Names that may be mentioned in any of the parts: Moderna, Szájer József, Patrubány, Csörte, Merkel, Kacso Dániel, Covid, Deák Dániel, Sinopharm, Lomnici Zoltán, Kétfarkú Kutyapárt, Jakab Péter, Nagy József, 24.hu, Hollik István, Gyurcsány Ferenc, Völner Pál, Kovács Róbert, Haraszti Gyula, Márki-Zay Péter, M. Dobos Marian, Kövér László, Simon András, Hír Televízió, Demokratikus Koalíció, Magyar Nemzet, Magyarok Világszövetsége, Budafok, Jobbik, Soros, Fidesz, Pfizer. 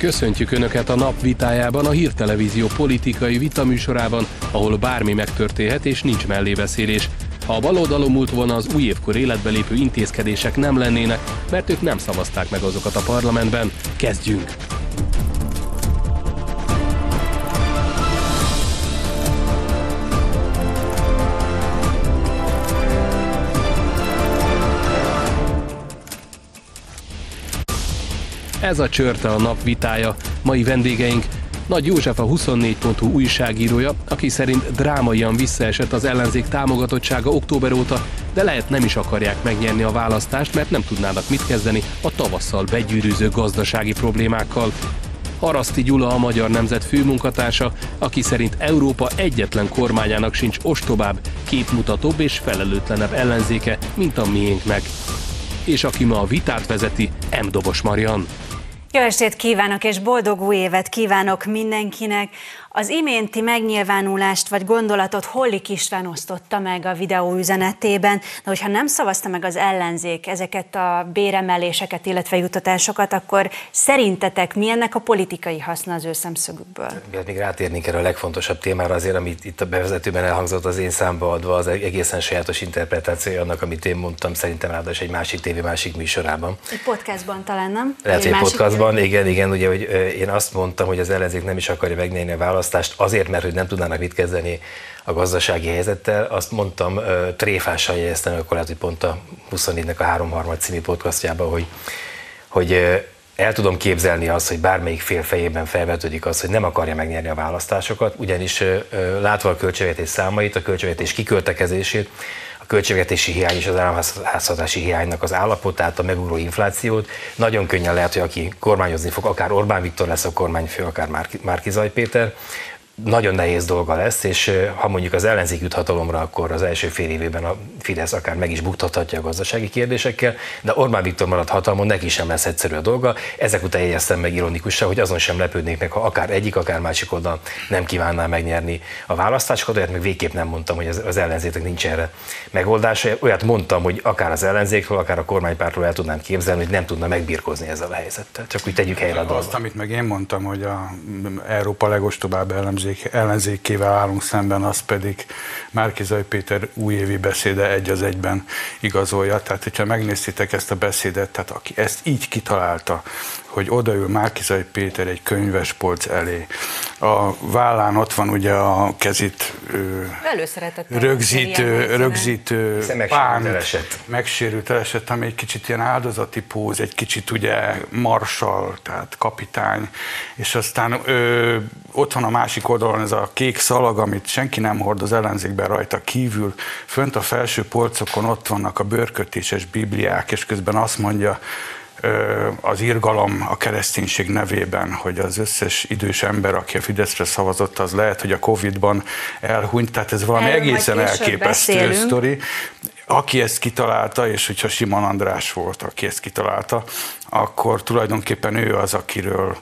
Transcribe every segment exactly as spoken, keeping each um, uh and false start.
Köszöntjük Önöket a nap vitájában, a Hír Televízió politikai vitaműsorában, ahol bármi megtörténhet és nincs mellébeszélés. Ha a baloldalon múlt volna, az új évkor életbe lépő intézkedések nem lennének, mert ők nem szavazták meg azokat a parlamentben. Kezdjünk! Ez a Csörte a nap vitája. Mai vendégeink Nagy József, a huszonnégy pont hu újságírója, aki szerint drámaian visszaesett az ellenzék támogatottsága október óta, de lehet nem is akarják megnyerni a választást, mert nem tudnának mit kezdeni a tavasszal begyűrűző gazdasági problémákkal. Haraszti Gyula, a Magyar Nemzet főmunkatársa, aki szerint Európa egyetlen kormányának sincs ostobább, képmutatóbb és felelőtlenebb ellenzéke, mint a miénknek. És aki ma a vitát vezeti, M. Dobos Marian. Jó estét kívánok, és boldog új évet kívánok mindenkinek! Az iménti megnyilvánulást vagy gondolatot Hollik István osztotta meg a videó üzenetében, de hogyha nem szavazta meg az ellenzék ezeket a béremeléseket, illetve juttatásokat, akkor szerintetek mi ennek a politikai haszna az ő szemszögükből? Még rátérnénk erre a legfontosabb témára azért, amit itt a bevezetőben elhangzott, az én számba adva az egészen sajátos interpretációja annak, amit én mondtam, szerintem ráadásul egy másik tévé, másik műsorában. Egy podcastban talán, nem? Lehet, egy podcastban, igen, igen, ugye, hogy én azt mondtam, hogy az ellenzék nem is akarja megnyerni a választ, azért, mert hogy nem tudnának mit kezdeni a gazdasági helyzettel, azt mondtam tréfással jegyeztem, akkor lehet, hogy pont a huszonnégynek a háromharmad című podcastjában, hogy, hogy el tudom képzelni azt, hogy bármelyik fél fejében felvetődik az, hogy nem akarja megnyerni a választásokat, ugyanis látva a költségvetés számait, a költségvetés kiköltekezését, költségvetési hiány és az államháztartási hiánynak az állapotát, a megugró inflációt. Nagyon könnyen lehet, hogy aki kormányozni fog, akár Orbán Viktor lesz a kormányfő, akár Márki-Zay Péter, nagyon nehéz dolga lesz, és ha mondjuk az ellenzék jut hatalomra, akkor az első fél évében a Fidesz akár meg is buktathatja a gazdasági kérdésekkel, de Orbán Viktor marad hatalmon, neki sem lesz egyszerű a dolga. Ezek után jegyeztem meg ironikusan, hogy azon sem lepődnék meg, ha akár egyik, akár másik oldal nem kívánná megnyerni a választásokat, olyat meg végképp nem mondtam, hogy az ellenzéknek nincs erre megoldása, olyat mondtam, hogy akár az ellenzékről, akár a kormánypártról el tudnám képzelni, hogy nem tudna megbirkózni ezzel a helyzettel. Csak úgy tegyük helyre a dolgot. Azt, amit meg én mondtam, hogy a Európa legostobább ellenzék ellenzékével állunk szemben, az pedig Márki-Zay Péter újévi beszéde egy az egyben igazolja. Tehát, hogyha megnéztétek ezt a beszédet, tehát aki ezt így kitalálta, hogy odaül Márki-Zay Péter egy könyvespolc elé. A vállán ott van ugye a kezit rögzítő, rögzítő pánt, megsérült elesett, ami egy kicsit ilyen áldozati póz, egy kicsit ugye marsal, tehát kapitány, és aztán ö, ott van a másik oldalon ez a kék szalag, amit senki nem hord az ellenzékben rajta kívül, fönt a felső polcokon ott vannak a bőrkötéses bibliák, és közben azt mondja, az irgalom a kereszténység nevében, hogy az összes idős ember, aki a Fideszre szavazott, az lehet, hogy a Covid-ban elhunyt, tehát ez valami erről egészen elképesztő sztori. Aki ezt kitalálta, és hogyha Simon András volt, aki ezt kitalálta, akkor tulajdonképpen ő az, akiről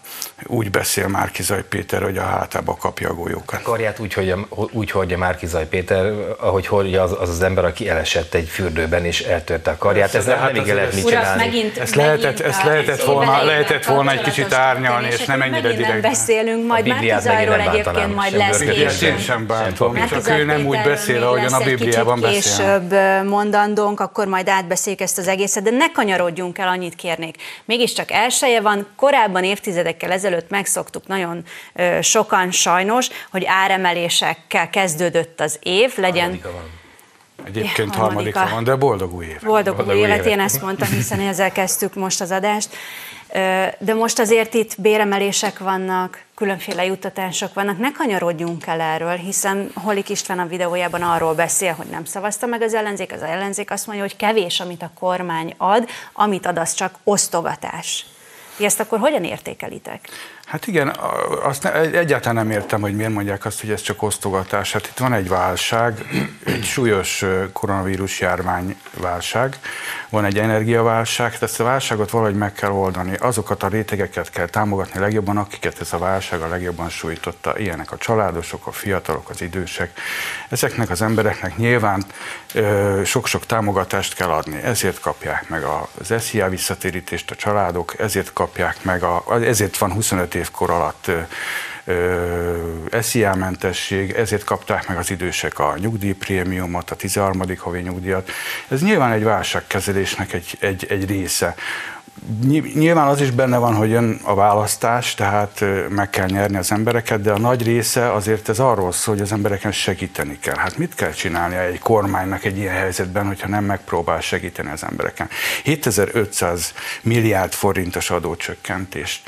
úgy beszél Márki-Zay Péter, hogy a hátába kapja a golyókat. Karját úgy, hogy a, úgy hordja Márki-Zay Péter, ahogy hordja az, az az ember, aki elesett egy fürdőben és eltörte a karját. Ez nem igen lehet mit csinálni. Ezt lehetett, ezt lehetett volna, lehetett volna egy kicsit árnyalni, és nem ennyire direkt. Beszélünk majd Márki-Zayról egyébként, majd lesz később. Sem bántom, csak ő nem úgy beszél, ahogyan a Bibliában beszél. Mondandónk, akkor majd átbeszéljük ezt az egészet, de ne kanyarodjunk el, annyit kérnék. Mégiscsak elseje van, korábban évtizedekkel ezelőtt megszoktuk nagyon ö, sokan sajnos, hogy áremelésekkel kezdődött az év, legyen... Egyébként ja, harmadika. harmadika van, de boldog új év. Boldog, boldog új évet, én ezt mondtam, hiszen ezzel kezdtük most az adást. De most azért itt béremelések vannak, különféle juttatások vannak, ne kanyarodjunk el erről, hiszen Hollik István a videójában arról beszél, hogy nem szavazta meg az ellenzék, az ellenzék azt mondja, hogy kevés, amit a kormány ad, amit ad, az csak osztogatás. Ti ezt akkor hogyan értékelitek? Hát igen, azt ne, egyáltalán nem értem, hogy miért mondják azt, hogy ez csak osztogatás. Hát itt van egy válság, egy súlyos koronavírus járványválság, van egy energiaválság, tehát ezt a válságot valahogy meg kell oldani. Azokat a rétegeket kell támogatni legjobban, akiket ez a válság a legjobban sújtotta. Ilyenek a családosok, a fiatalok, az idősek. Ezeknek az embereknek nyilván sok-sok támogatást kell adni. Ezért kapják meg az S Z I A visszatérítést a családok, ezért kapják kapják meg, a, ezért van huszonöt év kor alatt SZIA-mentesség, ezért kapták meg az idősek a nyugdíjprémiumot, a tizenharmadik havi nyugdíjat. Ez nyilván egy válságkezelésnek egy, egy, egy része. Nyilván az is benne van, hogy jön a választás, tehát meg kell nyerni az embereket, de a nagy része azért ez arról szól, hogy az embereken segíteni kell. Hát mit kell csinálni egy kormánynak egy ilyen helyzetben, hogyha nem megpróbál segíteni az embereken? hétezer-ötszáz milliárd forintos adócsökkentési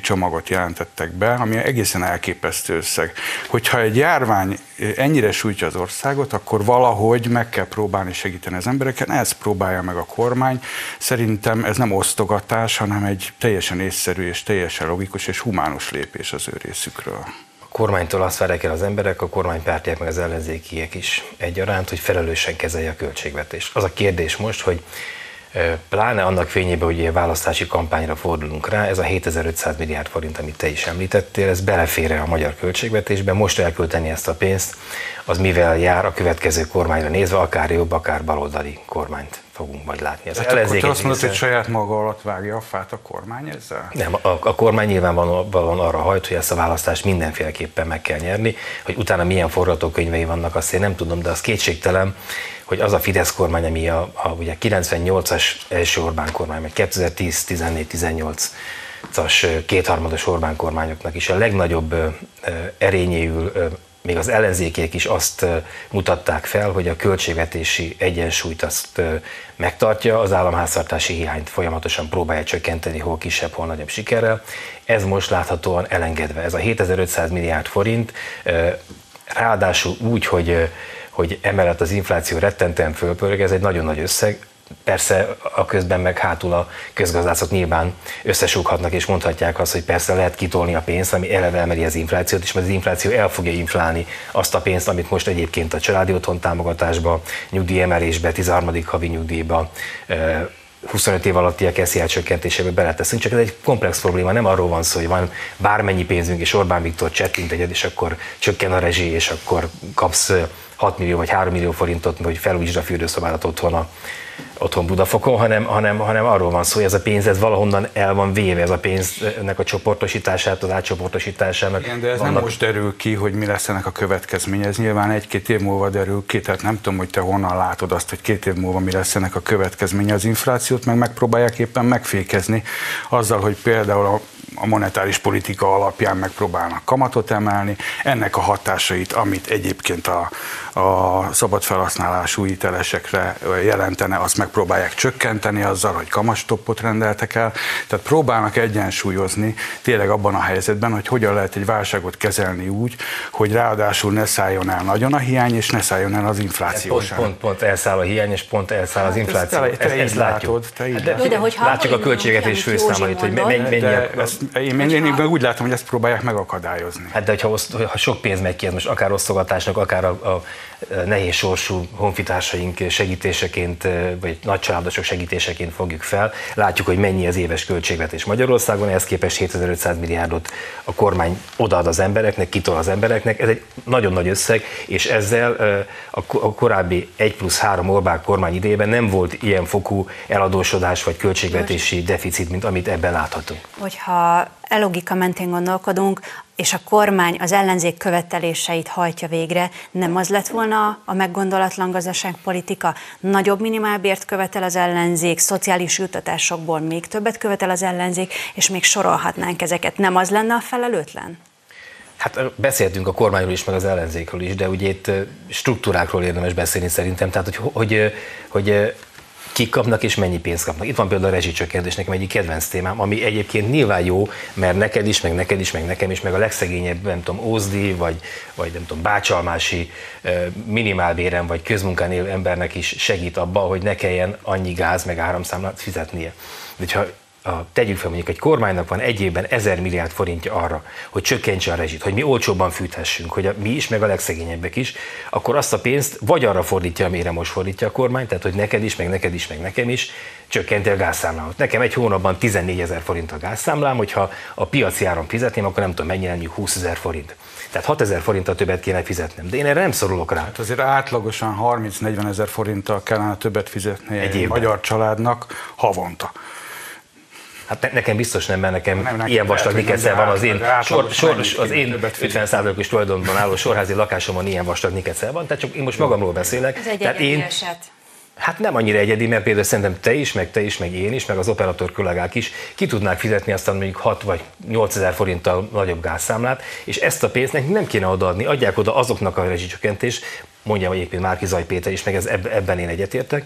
csomagot jelentettek be, ami egészen elképesztő összeg. Hogyha egy járvány ennyire sújtja az országot, akkor valahogy meg kell próbálni segíteni az embereken, ezt próbálja meg a kormány. Szerintem ez nem osztogatás, hanem egy teljesen észszerű és teljesen logikus és humánus lépés az ő részükről. A kormánytól azt várják el az emberek, a kormánypártiak meg az ellenzékiek is egyaránt, hogy felelősen kezelje a költségvetést. Az a kérdés most, hogy pláne annak fényében, hogy a választási kampányra fordulunk rá, ez a hétezer-ötszáz milliárd forint, amit te is említettél, ez belefér-e a magyar költségvetésbe, most elkölteni ezt a pénzt, az mivel jár a következő kormányra nézve, akár jobb, akár baloldali kormányt fogunk majd látni. Tehát akkor te azt mondod, hogy saját maga alatt vágja a fát a kormány ezzel? Nem, a, a kormány nyilvánvalóan arra hajt, hogy ezt a választást mindenféleképpen meg kell nyerni, hogy utána milyen forgatókönyvei vannak, azt én nem tudom, de az kétségtelen, hogy az a Fidesz kormány, ami a, a, ugye a kilencvennyolcas első Orbán kormány, meg kétezer-tíz, tizennégy, tizennyolcas kétharmados Orbán kormányoknak is a legnagyobb erényéül, még az ellenzékiek is azt mutatták fel, hogy a költségvetési egyensúlyt azt megtartja, az államháztartási hiányt folyamatosan próbálja csökkenteni, hol kisebb, hol nagyobb sikerrel. Ez most láthatóan elengedve. Ez a hétezer-ötszáz milliárd forint, ráadásul úgy, hogy hogy emellett az infláció rettentően fölpörög, ez egy nagyon nagy összeg. Persze a közben meg hátul a közgazdászok nyilván összesúghatnak és mondhatják azt, hogy persze lehet kitolni a pénzt, ami eleve emeli az inflációt, és mert az infláció el fogja inflálni azt a pénzt, amit most egyébként a családi otthon támogatásba, nyugdíjemelésbe, tizenharmadik havi nyugdíjba, huszonöt év alattiak SZIA csökkentésébe beleteszünk, csak ez egy komplex probléma, nem arról van szó, hogy van bármennyi pénzünk, és Orbán Viktor csettint egyet, és akkor csökken a rezsi, és akkor kapsz hat millió vagy három millió forintot, hogy felújítsd a fürdőszobádat otthon, a, otthon Budafokon, hanem, hanem, hanem arról van szó, hogy ez a pénz, ez valahonnan el van véve, ez a pénznek a csoportosítását, az átcsoportosításának. Igen, de ez vannak... nem most derül ki, hogy mi lesz ennek a következménye, ez nyilván egy-két év múlva derül ki, tehát nem tudom, hogy te honnan látod azt, hogy két év múlva mi lesz ennek a következménye. Az inflációt meg megpróbálják éppen megfékezni azzal, hogy például a a monetáris politika alapján megpróbálnak kamatot emelni, ennek a hatásait, amit egyébként a, a szabad felhasználású hitelesekre jelentene, azt megpróbálják csökkenteni azzal, hogy kamastopot rendeltek el, tehát próbálnak egyensúlyozni tényleg abban a helyzetben, hogy hogyan lehet egy válságot kezelni úgy, hogy ráadásul ne szálljon el nagyon a hiány, és ne szálljon el az infláció. Pont, pont, pont elszáll a hiány, és pont elszáll az infláció. Te, te ezt, ezt látod, látjuk. Te de, de, látjuk a költségvetés főszámait, hogy mennyi Én, én, én úgy látom, hogy ezt próbálják megakadályozni. Hát de hogyha oszt, ha sok pénz megy ki, ez most akár osztogatásnak, akár a, a nehéz sorsú honfitársaink segítéseként, vagy nagycsaládosok segítéseként fogjuk fel, látjuk, hogy mennyi az éves költségvetés Magyarországon, ehhez képest hétezer-ötszáz milliárdot a kormány odaad az embereknek, kitol az embereknek, ez egy nagyon nagy összeg, és ezzel a korábbi egy plusz három Orbán kormány idejében nem volt ilyen fokú eladósodás, vagy költségvetési deficit, mint amit ebben láthatunk. Hogyha e logika mentén gondolkodunk, és a kormány az ellenzék követeléseit hajtja végre, nem az lett volna a meggondolatlan gazdaságpolitika? Nagyobb minimálbért követel az ellenzék, szociális juttatásokból még többet követel az ellenzék, és még sorolhatnánk ezeket. Nem az lenne a felelőtlen? Hát beszéltünk a kormányról is, meg az ellenzékről is, de ugye itt struktúrákról érdemes beszélni szerintem, tehát hogy... hogy, hogy kik kapnak és mennyi pénzt kapnak. Itt van például a rezsicsökkentés, nekem egyik kedvenc témám, ami egyébként nyilván jó, mert neked is, meg neked is, meg nekem is, meg a legszegényebb, nem tudom, ózdi, vagy, vagy nem tudom, bácsalmási minimálbéren, vagy közmunkán élő embernek is segít abban, hogy ne kelljen annyi gáz, meg áramszámlát fizetnie. De ha A, tegyük fel, mondjuk egy kormánynak van egy évben ezer milliárd forintja arra, hogy csökkentse a rezsit, hogy mi olcsóbban fűthessünk, hogy a, mi is, meg a legszegényebbek is, akkor azt a pénzt vagy arra fordítja, amire most fordítja a kormány, tehát hogy neked is, meg neked is, meg nekem is, csökkenti a gázszámlámat. Nekem egy hónapban tizennégyezer forint a gázszámlám, hogyha a piaci áron fizetném, akkor nem tudom mennyi lenne, húszezer forint. Tehát hatezer forinttal többet kéne fizetnem, de én erre nem szorulok rá. Hát azért átlagosan harminc-negyvenezer forinttal kellene többet fizetni egy, egy magyar családnak havonta. Hát ne, nekem biztos nem, mert nekem nem, ilyen vastag nikeszel van az én, sor, sor, az én ötven százalékos tulajdonban álló sorházi lakásomon, ilyen vastag nikeszel van, tehát csak én most magamról beszélek. Ez egy egyedi eset. Hát nem annyira egyedi, mert például szerintem te is, meg te is, meg én is, meg az operatőr kollégák is ki tudnák fizetni aztán mondjuk hat vagy nyolcezer forinttal nagyobb gázszámlát, és ezt a pénzt nem kéne odaadni, adják oda azoknak a rezsicsökkentés, mondja, hogy éppen Márki-Zay Péter is, meg ez, ebben én egyetértek.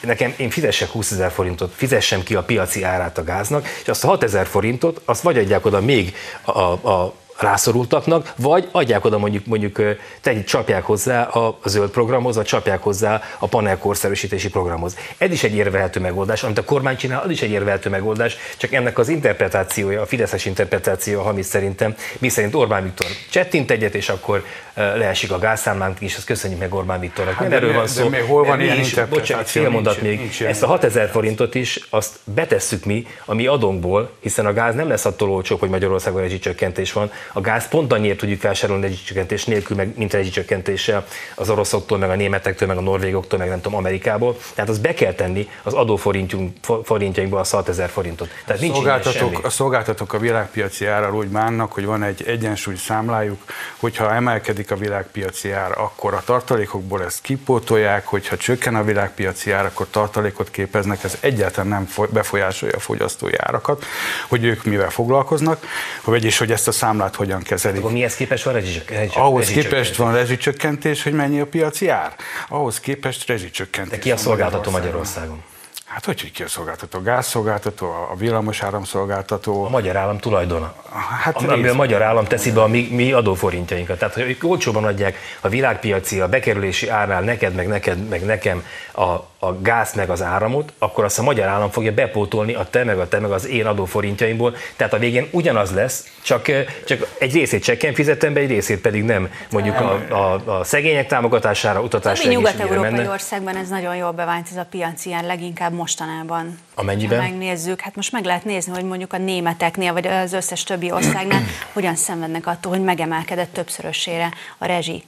Nekem én fizessek húszezer forintot, fizessem ki a piaci árát a gáznak, és azt a hatezer forintot, azt vagy adják oda még a, a rászorultaknak, vagy adják oda mondjuk, mondjuk te, csapják hozzá a zöld programhoz, vagy csapják hozzá a panel korszerűsítési programhoz. Ez is egy érvelhető megoldás, amit a kormány csinál, az is egy érvelhető megoldás, csak ennek az interpretációja, a fideszes interpretáció, ami szerintem, mi szerint Orbán Viktor csettint egyet, és akkor leesik a gázszámlánk is, azt köszönjük meg Orbán Viktornak. Hát, erről van szó. De még hol van ilyen interpretáció? Bocsánat, fél mondat még. Nincs, ezt a hatezer forintot is, azt betesszük mi, ami adónkból, hiszen a gáz nem lesz attól olcsóbb, hogy Magyarországon rezsicsökkentés van. A gáz pont annyiért tudjuk vásárolni rezsicsökkentés nélkül, meg, mint rezsicsökkentéssel az oroszoktól, meg a németektől, meg a norvégoktól, meg nem tudom, Amerikából. Tehát azt be kell tenni az adóforintjainkból a hatezer forintot. Tehát nincs szolgáltatók, a szolgáltatók a világpiaci árral úgy bánnak, hogy van egy egyensúly számlájuk, hogyha emelkedik a világpiaci ár, akkor a tartalékokból ezt kipótolják, hogyha csökken a világpiaci ár, akkor tartalékot képeznek, ez egyáltalán nem befolyásolja a fogyasztói árakat, hogy ők mivel foglalkoznak, vagyis hogy ezt a számlát hogyan kezelik. Akkor mihez képest van rezsicsökkentés? Ahhoz képest van rezsicsökkentés, hogy mennyi a piaci ár. Ahhoz képest rezsicsökkentés. De ki a szolgáltató Magyarországon? Hát hogy ki a szolgáltató? A gázszolgáltató, a villamosáramszolgáltató. A magyar állam tulajdona. Hát amiből a magyar állam teszi be a mi, mi adóforintjainkat. Tehát, hogy olcsóban adják a világpiaci, a bekerülési árnál neked, meg neked, meg nekem a, a gáz, meg az áramot, akkor azt a magyar állam fogja bepótolni a te, meg a te, meg az én adóforintjaimból. Tehát a végén ugyanaz lesz, csak, csak egy részét csekken fizetem be, egy részét pedig nem. Mondjuk a, a, a szegények támogatására, utatásra. Mi nyugat-európai országban ez nagyon jól bevált, ez a piac ilyen leginkább mostanában. Amennyiben? Ha megnézzük, hát most meg lehet nézni, hogy mondjuk a németeknél, vagy az összes többi országnál hogyan szenvednek attól, hogy megemelkedett többszörösére a rezsi.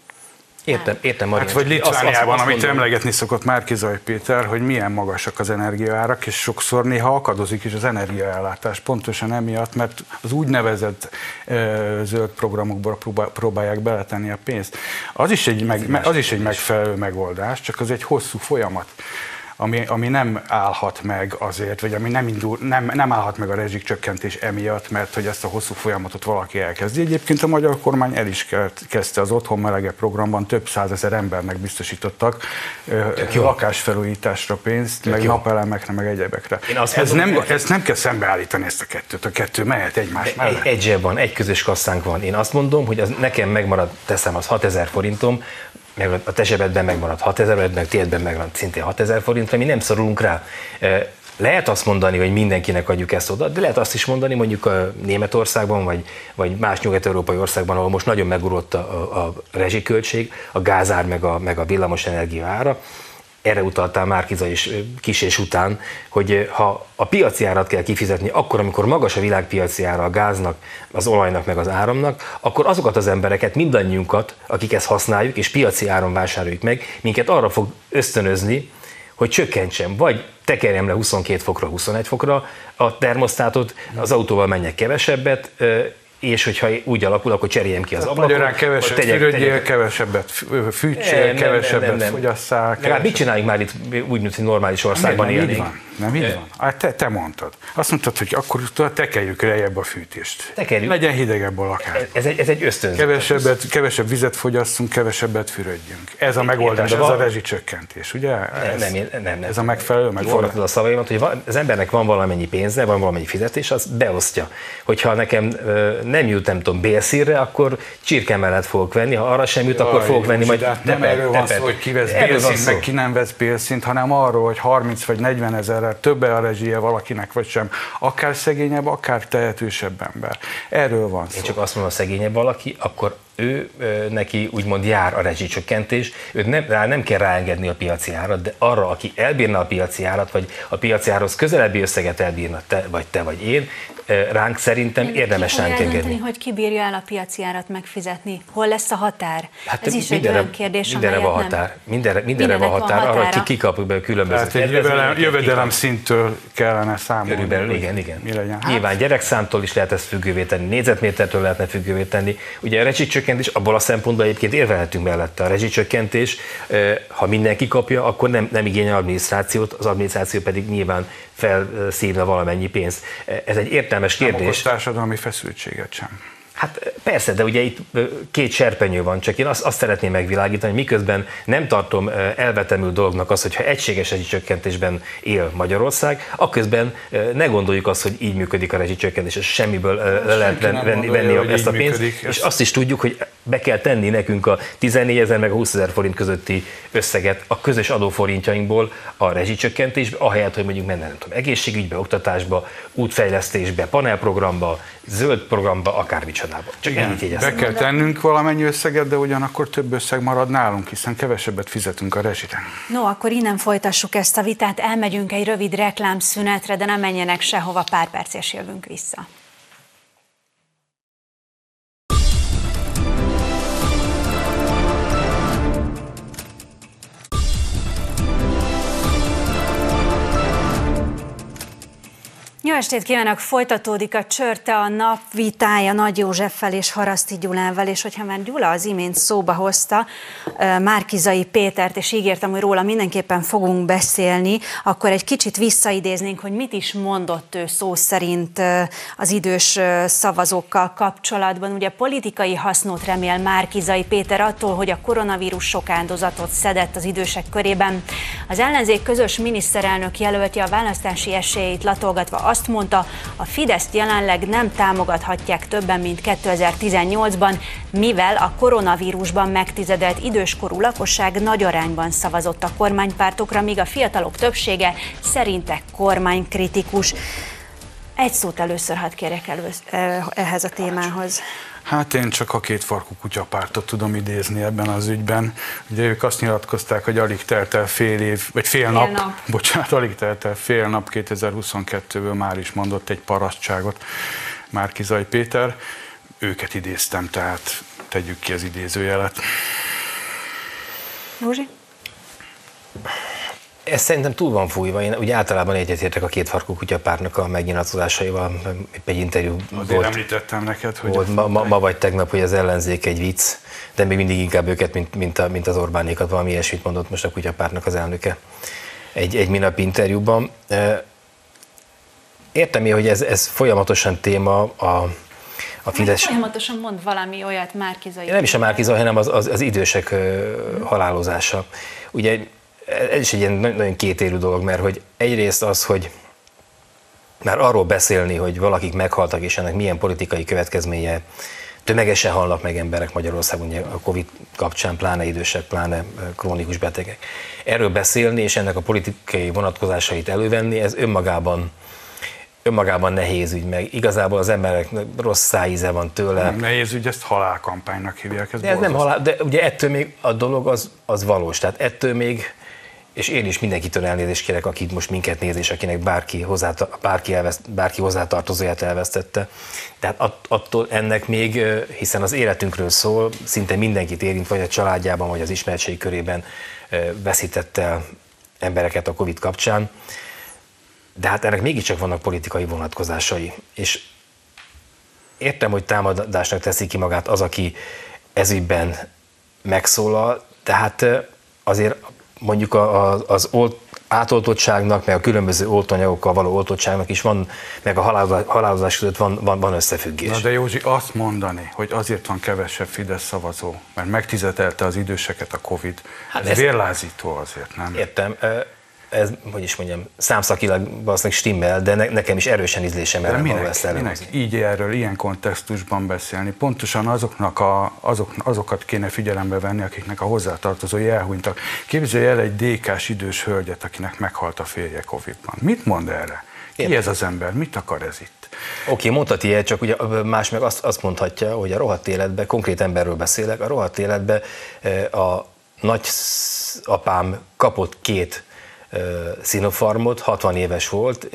Értem, értem. Hát, vagy Litvániában, amit emlegetni szokott Márki-Zay Péter, hogy milyen magasak az energiaárak, és sokszor néha akadozik is az energiaellátás. Pontosan emiatt, mert az úgynevezett uh, zöld programokból próbálják beletenni a pénzt. Az is egy, meg, az is egy megfelelő megoldás, csak az egy hosszú folyamat. Ami, ami nem állhat meg azért, vagy ami nem, indul, nem, nem állhat meg a rezsicsökkentés emiatt, mert hogy ezt a hosszú folyamatot valaki elkezdi. Egyébként a magyar kormány el is kezdte, az Otthon Melege programban több százezer embernek biztosítottak lakásfelújításra pénzt, tök meg jó. Napelemekre, meg egyebekre. Ez mondom, nem, ezt nem kell szembeállítani, ezt a kettőt, a kettő mehet egymás mellett. Egy, egy zseb van, egy közös kasszánk van. Én azt mondom, hogy az nekem megmarad, teszem az hatezer forintom, meg a te zsebedben megmarad hatezer, meg tiédben megmarad szintén hatezer forintra, mi nem szorulunk rá. Lehet azt mondani, hogy mindenkinek adjuk ezt oda, de lehet azt is mondani, mondjuk a Németországban, vagy, vagy más nyugat-európai országban, ahol most nagyon megurott a, a rezsiköltség, a gázár, meg a, meg a villamos energia ára. Erre utaltál Márki-Zay is kísés után, hogy ha a piaci árat kell kifizetni, akkor, amikor magas a világpiaci ára a gáznak, az olajnak, meg az áramnak, akkor azokat az embereket, mindannyiunkat, akik ezt használjuk, és piaci áron vásároljuk meg, minket arra fog ösztönözni, hogy csökkentsem, vagy tekerjem le huszonkét fokra, huszonegy fokra a termosztátot, az autóval menjek kevesebbet, és hogyha úgy alakul, akkor cseréljem ki az ablakot. Magyarán kevesebbet fürödjél, kevesebbet fűtsél, kevesebbet fogyasszál. Kevesebb. Hát mit csináljunk már itt úgy, mint normális országban élnénk? Nem így van. Hát te, te mondtad. Azt mondtad, hogy akkor tekerjük lejjebb a fűtést. Tekerjük. Legyen hidegebb a lakás. Ez egy, ez egy ösztönző. Kevesebb vizet fogyasszunk, kevesebbet fürödjünk. Ez a megoldás, ez a rezsicsökkentés, ugye? Ez, nem, nem, nem, nem. Ez a megfelelő megoldás. Fordítod a szavaimat, hogy az embernek van valamennyi pénze, van valamennyi fizetés, az beosztja. Hogyha nekem nem jut, nem tudom, bélszírre, akkor csirke mellett fogok venni, ha arra sem jut, jaj, akkor fogok venni majd tepet. Nem erről van szó, hogy ki vesz bélszint, meg ki nem vesz bélszint, hanem arról, hogy harminc vagy negyven ezerrel többe a rezsie valakinek, vagy sem. Akár szegényebb, akár tehetősebb ember. Erről van szó. Én csak azt mondom, a szegényebb valaki, akkor ő neki úgymond jár a rezsicsökkentés, őt nem, rá nem kell ráengedni a piaci árat, de arra, aki elbírna a piaci árat, vagy a piaci árhoz közelebbi összeget elbírna te, vagy te, vagy én, ránk szerintem érdemes ránk engedni. Hogy ki bírja el a piaci árat megfizetni? Hol lesz a határ? Hát ez is egy olyan kérdés, mindenre van határ. Mindenre, mindenre van határ, van arra, aki kikap különböző. Hát jövedelem szinttől kellene számolni. Körülbelül, igen, igen. Mi legyen? Hát. Nyilván gyerekszámtól is lehet ezt függővé tenni, négyzetmétertől lehetne függővé tenni. Ugye a rezsicsökkentés, abból a szempontból egyébként érvelhetünk mellette. A rezsicsökkentés, ha mindenki kapja, akkor nem, nem igényel adminisztrációt, az adminisztráció pedig nyilván felszívna valamennyi pénzt. Ez egy értelmes kérdés. Nem okoz társadalmi feszültséget sem. Hát persze, de ugye itt két serpenyő van, csak én azt, azt szeretném megvilágítani, hogy miközben nem tartom elvetemül dolognak azt, hogyha egységes rezsicsökkentésben él Magyarország, aközben ne gondoljuk azt, hogy így működik a rezsicsökkentés, és semmiből le lehet venni, venni ezt a pénzt, működik, és ezt... azt is tudjuk, hogy be kell tenni nekünk a tizennégyezer meg a húszezer forint közötti összeget a közös adóforintjainkból a rezsicsökkentésbe, ahelyett, hogy mondjuk menne, nem tudom, egészségügybe, oktatásba, útfejlesztésbe, panelprogramba, zöld programba, akármicsoda. Csak igen, be kell tennünk valamennyi összeget, de ugyanakkor több összeg marad nálunk, hiszen kevesebbet fizetünk a rezsire. No, akkor innen folytassuk ezt a vitát, elmegyünk egy rövid reklámszünetre, de nem menjenek sehova, pár perc és jövünk vissza. Jó estét kívánok! Folytatódik a Csörte, a nap vitája Nagy Józseffel és Haraszti Gyulával, és hogyha már Gyula az imént szóba hozta Márki-Zay Pétert, és ígértem, hogy róla mindenképpen fogunk beszélni, akkor egy kicsit visszaidéznénk, hogy mit is mondott ő szó szerint az idős szavazókkal kapcsolatban. Ugye politikai hasznot remél Márki-Zay Péter attól, hogy a koronavírus sok áldozatot szedett az idősek körében. Az ellenzék közös miniszterelnök jelöltje a választási esélyeit latolgatva azt mondta, a Fideszt jelenleg nem támogathatják többen, mint kétezer-tizennyolcban, mivel a koronavírusban megtizedelt időskorú lakosság nagy arányban szavazott a kormánypártokra, míg a fiatalok többsége szerinte kormánykritikus. Egy szót először hadd kérjek elősz, ehhez a témához. Hát én csak a Kétfarkú Kutyapártot tudom idézni ebben az ügyben. Ugye ők azt nyilatkozták, hogy alig telt el fél év, vagy fél, fél nap, nap, bocsánat, alig telt el fél nap, kétezer-huszonkettőből már is mondott egy parasztságot Márki-Zay Péter. Őket idéztem, tehát tegyük ki az idézőjelet. Józsi? Ez szerintem túl van fújva. Én ugye általában egyetértek a Kétfarkú Kutyapártnak a megnyilatkozásaival, egy interjú azért volt. Említettem neked, hogy... Volt, ma, ma, ma vagy tegnap, hogy az ellenzék egy vicc, de még mindig inkább őket, mint, mint, a, mint az Orbánékat, valami ilyesmit mondott most a Kutyapártnak az elnöke egy, egy minap interjúban. Értem én, hogy ez, ez folyamatosan téma a... A Fidesz... Folyamatosan mond valami olyat Márki-Zay. Nem is a Márki-Zay, hanem az, az, az idősek halálozása. Ugye ez is egy ilyen nagyon kétélű dolog, mert hogy egyrészt az, hogy már arról beszélni, hogy valakik meghaltak, és ennek milyen politikai következménye, tömegesen halnak meg emberek Magyarországon, a Covid kapcsán, pláne idősek, pláne krónikus betegek. Erről beszélni, és ennek a politikai vonatkozásait elővenni, ez önmagában önmagában nehéz ügy, meg igazából az emberek rossz szájíze van tőle. Nem nehéz ügy, ezt halálkampánynak hívják. Ez de, ez nem halál, de ugye ettől még a dolog az, az valós, tehát ettől még, és én is mindenkitől elnézést kérek, akit most minket néz, és akinek bárki, hozzá, bárki, elveszt, bárki hozzátartozóját elvesztette. Tehát attól ennek még, hiszen az életünkről szól, szinte mindenkit érint, vagy a családjában, vagy az ismeretség körében veszítette embereket a Covid kapcsán. De hát ennek mégiscsak vannak politikai vonatkozásai. És értem, hogy támadásnak teszi ki magát az, aki ezügyben megszólal, de hát azért mondjuk az átoltottságnak, meg a különböző oltóanyagokkal való oltottságnak is van, meg a halálozás között van, van, van összefüggés. Na de Józsi, azt mondani, hogy azért van kevesebb Fidesz szavazó, mert megtizedelte az időseket a Covid, hát ez, ez vérlázító azért, nem? Értem. Ez, hogy is mondjam, számszakilag valószínűleg stimmel, de ne, nekem is erősen ízlésem erre való ezt előzni. Így erről, ilyen kontextusban beszélni. Pontosan azoknak a, azok, azokat kéne figyelembe venni, akiknek a hozzátartozói elhunytak. Képzelj el egy dé ká-s idős hölgyet, akinek meghalt a férje Covid-ban. Mit mond erre? Értem. Ki ez az ember? Mit akar ez itt? Oké, mondhat ilyet, csak ugye más meg azt, azt mondhatja, hogy a rohadt életben, konkrét emberről beszélek, a rohadt életben a nagyapám kapott két Sinopharmot, hatvan éves volt,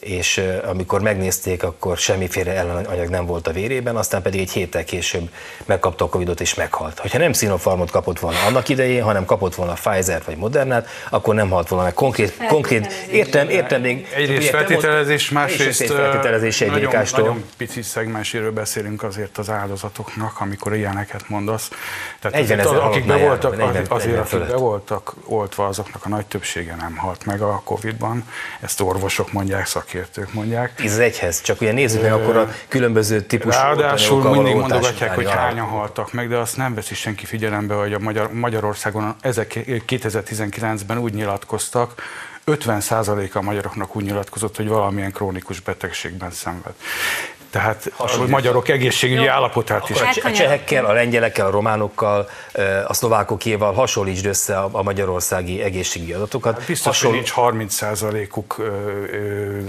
és amikor megnézték, akkor semmiféle ellenanyag nem volt a vérében, aztán pedig egy héttel később megkapta a Covidot és meghalt. Hogyha nem Sinopharmot kapott volna annak idején, hanem kapott volna Pfizert vagy Modernát, akkor nem halt volna meg. Konkrét, konkrét értem, értem még... Egyrészt feltételezés, másrészt nagyon, nagyon pici szegmenséről beszélünk azért az áldozatoknak, amikor ilyeneket mondasz. Tehát az, akik be voltak, negyven, azért negyven akik be voltak oltva, azoknak a nagy többsége nem halt meg a Covidban. Ezt orvosok mondják, szakértők mondják. tíz egyhez, csak ugye nézzük meg akkor a különböző típusú oltányokkal való oltásokban. Ráadásul mindig mondogatják, hogy hányan haltak meg, de azt nem veszi senki figyelembe, hogy a Magyar, Magyarországon ezek kétezer-tizenkilencben úgy nyilatkoztak, ötven százaléka a magyaroknak úgy nyilatkozott, hogy valamilyen krónikus betegségben szenved. Tehát a magyarok egészségügyi jó állapotát is. A csehekkel, a lengyelekkel, a románokkal, a szlovákokéval hasonlítsd össze a magyarországi egészségügyi adatokat. Hát biztos, Hasonl... hogy nincs harminc százalékuk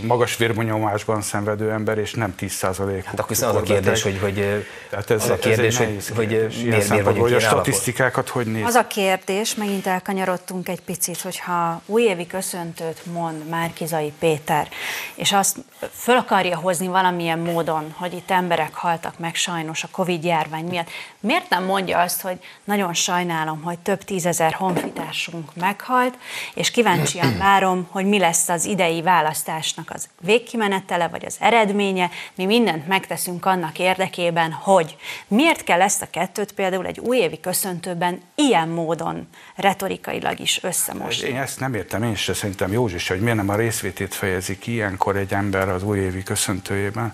magas vérnyomásban szenvedő ember, és nem tíz százalékuk. Hát akkor viszont az a kérdés, hogy, hogy, ez, az a kérdés, hogy, kérdés. hogy miért, miért vagyunk ilyen a statisztikákat hogy néz? Az a kérdés, megint elkanyarodtunk egy picit, hogyha újévi köszöntőt mond Márki-Zay Péter, és azt föl akarja hozni valamilyen módon, hogy itt emberek haltak meg sajnos a Covid-járvány miatt. Miért nem mondja azt, hogy nagyon sajnálom, hogy több tízezer honfitársunk meghalt, és kíváncsian várom, hogy mi lesz az idei választásnak az végkimenetele, vagy az eredménye. Mi mindent megteszünk annak érdekében, hogy miért kell ezt a kettőt például egy újévi köszöntőben ilyen módon retorikailag is összemosni. Én ezt nem értem, én sem, szerintem József, hogy miért nem a részvétét fejezi ki ilyenkor egy ember az újévi köszöntőjében.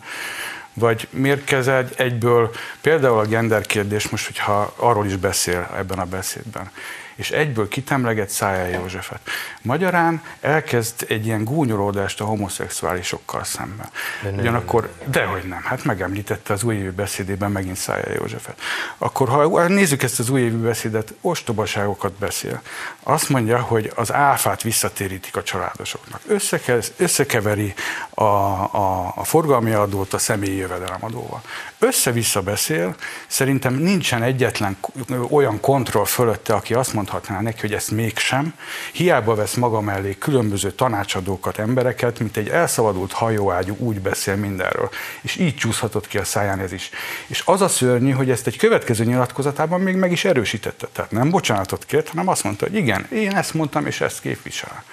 Vagy miért kezel egyből, például a gender kérdés most, hogyha arról is beszél ebben a beszédben, és egyből kitemleget Szájer Józsefet. Magyarán elkezd egy ilyen gúnyolódást a homoszexuálisokkal szemben. Ugyanakkor, dehogy nem, hát megemlítette az újévi beszédében megint Szájer Józsefet. Akkor ha nézzük ezt az újévi beszédet, ostobaságokat beszél. Azt mondja, hogy az áfát visszatérítik a családosoknak. Összekez, összekeveri a, a, a forgalmi adót a személyi jövedelemadóval. Össze-vissza beszél, szerintem nincsen egyetlen olyan kontroll fölötte, aki azt mondta, mondhatná neki, hogy ezt mégsem. Hiába vesz maga mellé különböző tanácsadókat, embereket, mint egy elszabadult hajóágyú úgy beszél mindenről. És így csúszhatott ki a száján ez is. És az a szörnyű, hogy ezt egy következő nyilatkozatában még meg is erősítette. Tehát nem bocsánatot kért, hanem azt mondta, hogy igen, én ezt mondtam, és ezt képvisel.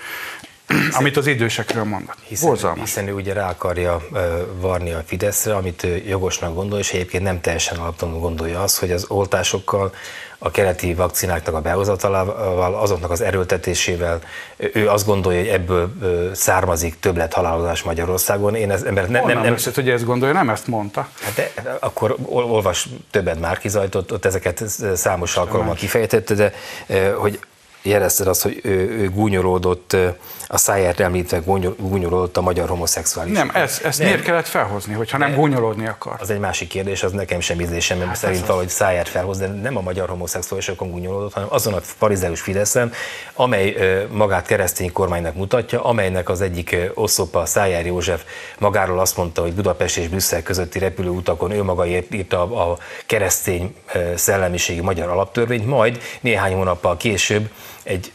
Hiszen, amit az idősekről mondott. Hiszen, hiszen ő ugye rá akarja uh, varni a Fideszre, amit ő jogosnak gondol, és egyébként nem teljesen alaptalanul gondolja azt, hogy az oltásokkal, a keleti vakcináknak a behozatalával, azoknak az erőltetésével, ő azt gondolja, hogy ebből származik többlethalálozás Magyarországon. Én ezt, mert nem, nem, nem összet, hogy ezt gondolja, nem ezt mondta. Hát de, akkor olvas többet Márki-Zayt, ott, ott ezeket számos alkalommal kifejtette, de hogy jelezted azt, hogy ő, ő gúnyolódott, a Szájert említve gúnyolódott a magyar homoszexuális. Nem, ezt, ezt nem. Miért kellett felhozni, hogyha nem, nem gúnyolódni akar? Az egy másik kérdés, az nekem sem ízlésem, mert hát szerint valahogy Szájert felhoz, de nem a magyar homoszexuálisokon gúnyolódott, hanem azon a farizeus Fideszen, amely magát keresztény kormánynak mutatja, amelynek az egyik oszlopa, Szájer József magáról azt mondta, hogy Budapest és Brüsszel közötti repülőutakon ő maga írta a keresztény szellemiségi magyar alaptörvényt, majd néhány hónappal később egy